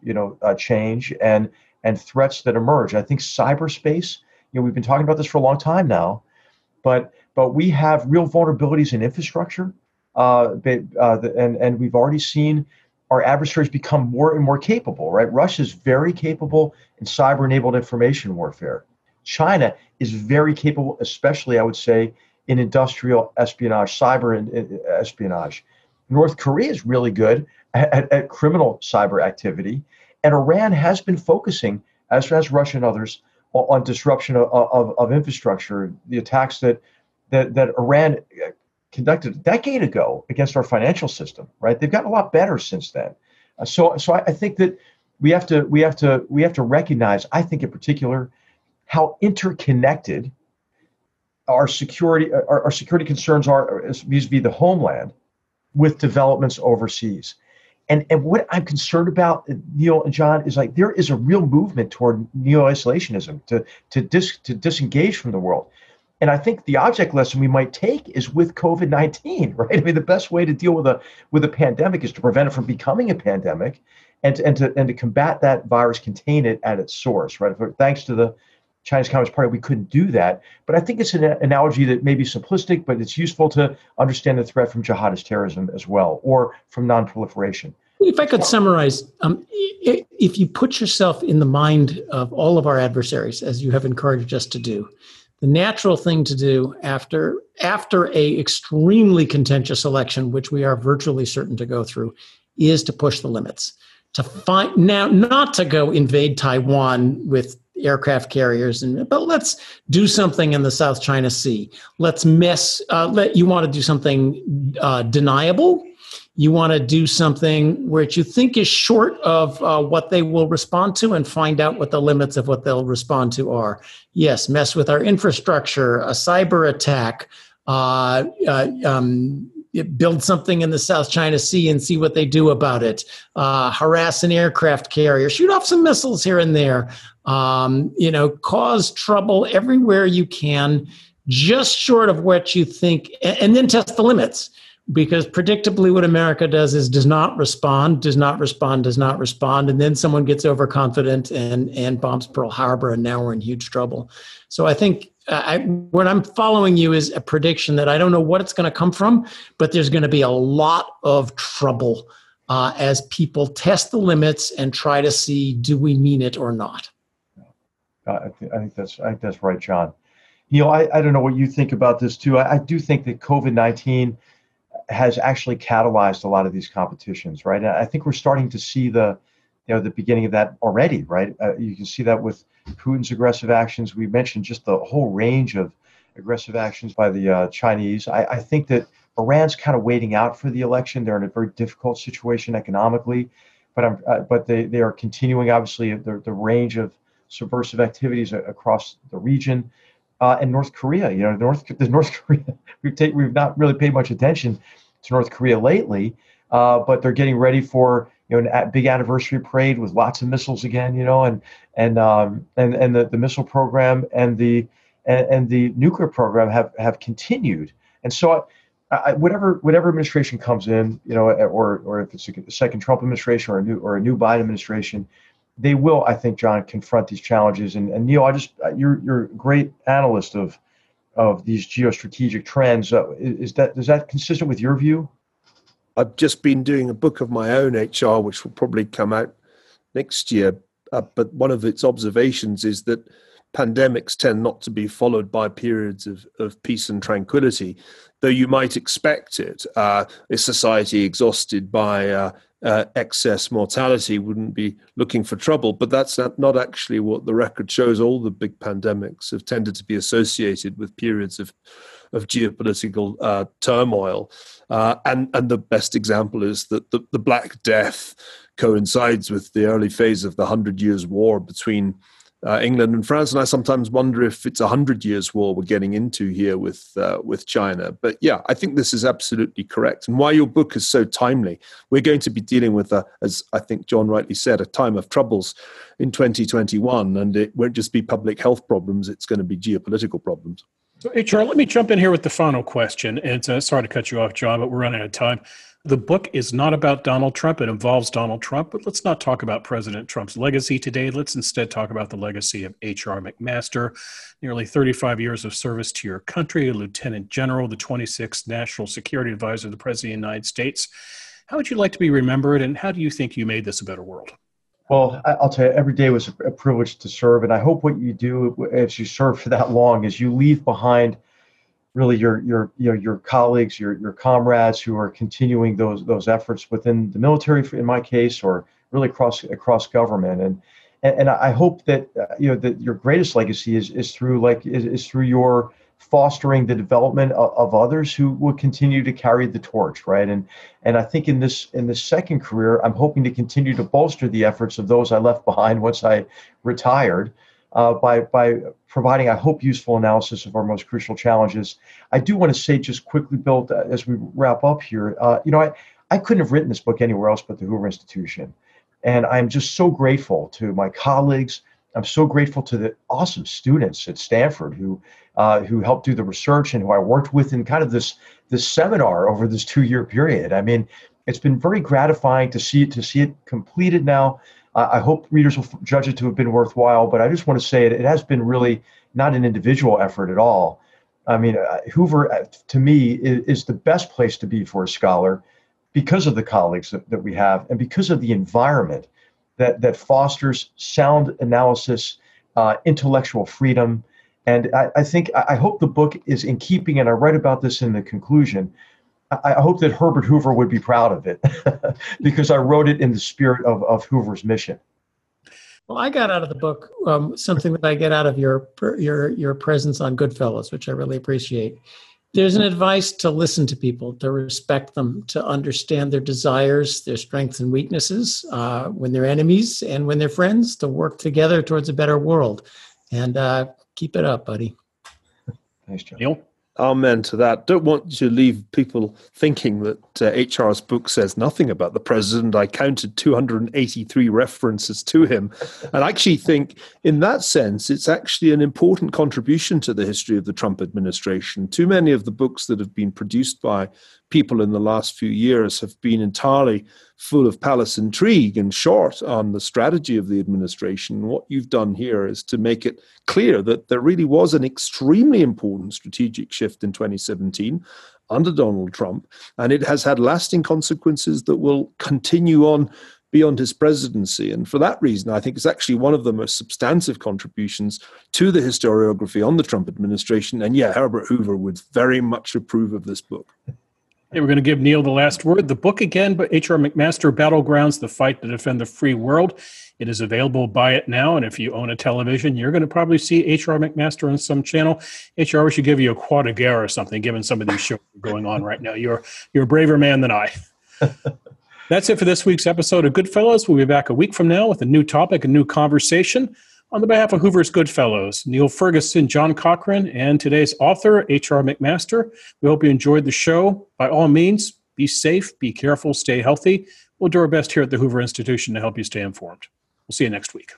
change and threats that emerge. I think cyberspace, we've been talking about this for a long time now, but we have real vulnerabilities in infrastructure, and we've already seen our adversaries become more and more capable, right? Russia's very capable in cyber-enabled information warfare. China is very capable, especially, I would say, in industrial espionage, cyber espionage. North Korea is really good at criminal cyber activity. And Iran has been focusing, as has Russia and others, on disruption of infrastructure. The attacks that Iran conducted a decade ago against our financial system, right? They've gotten a lot better since then. So I think that we have to recognize, I think in particular, how interconnected our security concerns are vis-a-vis the homeland with developments overseas. And what I'm concerned about, Neil and John, is like there is a real movement toward neo-isolationism to disengage from the world. And I think the object lesson we might take is with COVID-19, right? I mean, the best way to deal with a pandemic is to prevent it from becoming a pandemic and to combat that virus, contain it at its source, right? Thanks to the Chinese Communist Party, we couldn't do that. But I think it's an analogy that may be simplistic, but it's useful to understand the threat from jihadist terrorism as well, or from nonproliferation. If I could summarize, if you put yourself in the mind of all of our adversaries, as you have encouraged us to do, the natural thing to do after a extremely contentious election, which we are virtually certain to go through, is to push the limits. To find now, not to go invade Taiwan with aircraft carriers, but let's do something in the South China Sea. Let's you want to do something deniable. You want to do something which you think is short of what they will respond to, and find out what the limits of what they'll respond to are. Yes, mess with our infrastructure, a cyber attack, build something in the South China Sea and see what they do about it, harass an aircraft carrier, shoot off some missiles here and there, cause trouble everywhere you can, just short of what you think, and then test the limits. Because predictably what America does is does not respond, and then someone gets overconfident and bombs Pearl Harbor, and now we're in huge trouble. So I think what I'm following you is a prediction that I don't know what it's going to come from, but there's going to be a lot of trouble as people test the limits and try to see, do we mean it or not? I think that's right, John. I don't know what you think about this too. I do think that COVID-19 has actually catalyzed a lot of these competitions, right? I think we're starting to see the beginning of that already, right? You can see that with Putin's aggressive actions. We mentioned just the whole range of aggressive actions by the Chinese. I think that Iran's kind of waiting out for the election. They're in a very difficult situation economically, but they are continuing, obviously, the range of subversive activities across the region. And North Korea, North Korea, we've not really paid much attention to North Korea lately, but they're getting ready for a big anniversary parade with lots of missiles again, and the missile program and the nuclear program have continued. And so I, whatever administration comes in, or if it's a second Trump administration or a new Biden administration, they will, I think, John, confront these challenges. And Neil, you're a great analyst of these geostrategic trends. Is that consistent with your view? I've just been doing a book of my own, HR, which will probably come out next year. But one of its observations is that pandemics tend not to be followed by periods of peace and tranquility, though you might expect it. A society exhausted by excess mortality wouldn't be looking for trouble, but that's not actually what the record shows. All the big pandemics have tended to be associated with periods of geopolitical turmoil. And the best example is that the Black Death coincides with the early phase of the 100 Years' War between England and France. And I sometimes wonder if it's 100 years war we're getting into here with China. But yeah, I think this is absolutely correct. And why your book is so timely. We're going to be dealing with, as I think John rightly said, a time of troubles in 2021. And it won't just be public health problems. It's going to be geopolitical problems. So, H.R., let me jump in here with the final question. And sorry to cut you off, John, but we're running out of time. The book is not about Donald Trump. It involves Donald Trump, but let's not talk about President Trump's legacy today. Let's instead talk about the legacy of H.R. McMaster, nearly 35 years of service to your country, a lieutenant general, the 26th National Security Advisor to the President of the United States. How would you like to be remembered, and how do you think you made this a better world? Well, I'll tell you, every day was a privilege to serve, and I hope what you do as you serve for that long is you leave behind really your colleagues, your comrades who are continuing those efforts within the military, in my case, or really across government. And I hope that that your greatest legacy is through your fostering the development of others who will continue to carry the torch, right? And I think in this second career, I'm hoping to continue to bolster the efforts of those I left behind once I retired. By providing, I hope, useful analysis of our most crucial challenges. I do want to say just quickly, Bill, as we wrap up here, I couldn't have written this book anywhere else but the Hoover Institution. And I'm just so grateful to my colleagues. I'm so grateful to the awesome students at Stanford who helped do the research and who I worked with in kind of this seminar over this 2-year period. I mean, it's been very gratifying to see it completed now. I hope readers will judge it to have been worthwhile, but I just want to say it has been really not an individual effort at all. I mean, Hoover, to me, is the best place to be for a scholar because of the colleagues that we have and because of the environment that fosters sound analysis, intellectual freedom. And I hope the book is in keeping, and I write about this in the conclusion, I hope that Herbert Hoover would be proud of it because I wrote it in the spirit of Hoover's mission. Well, I got out of the book something that I get out of your presence on Goodfellows, which I really appreciate. There's an advice to listen to people, to respect them, to understand their desires, their strengths and weaknesses, when they're enemies and when they're friends, to work together towards a better world. And keep it up, buddy. Thanks, John. Neil? Amen to that. Don't want to leave people thinking that H.R.'s book says nothing about the president. I counted 283 references to him. And I actually think in that sense, it's actually an important contribution to the history of the Trump administration. Too many of the books that have been produced by people in the last few years have been entirely full of palace intrigue and short on the strategy of the administration. What you've done here is to make it clear that there really was an extremely important strategic shift in 2017 under Donald Trump, and it has had lasting consequences that will continue on beyond his presidency. And for that reason, I think it's actually one of the most substantive contributions to the historiography on the Trump administration. And yeah, Herbert Hoover would very much approve of this book. Hey, we're going to give Neil the last word. The book again, but H.R. McMaster, Battlegrounds, The Fight to Defend the Free World. It is available. Buy it now. And if you own a television, you're going to probably see H.R. McMaster on some channel. H.R., we should give you a croix de guerre or something, given some of these shows going on right now. You're a braver man than I. That's it for this week's episode of Goodfellows. We'll be back a week from now with a new topic, a new conversation. On the behalf of Hoover's Goodfellows, Neil Ferguson, John Cochrane, and today's author, H.R. McMaster, we hope you enjoyed the show. By all means, be safe, be careful, stay healthy. We'll do our best here at the Hoover Institution to help you stay informed. We'll see you next week.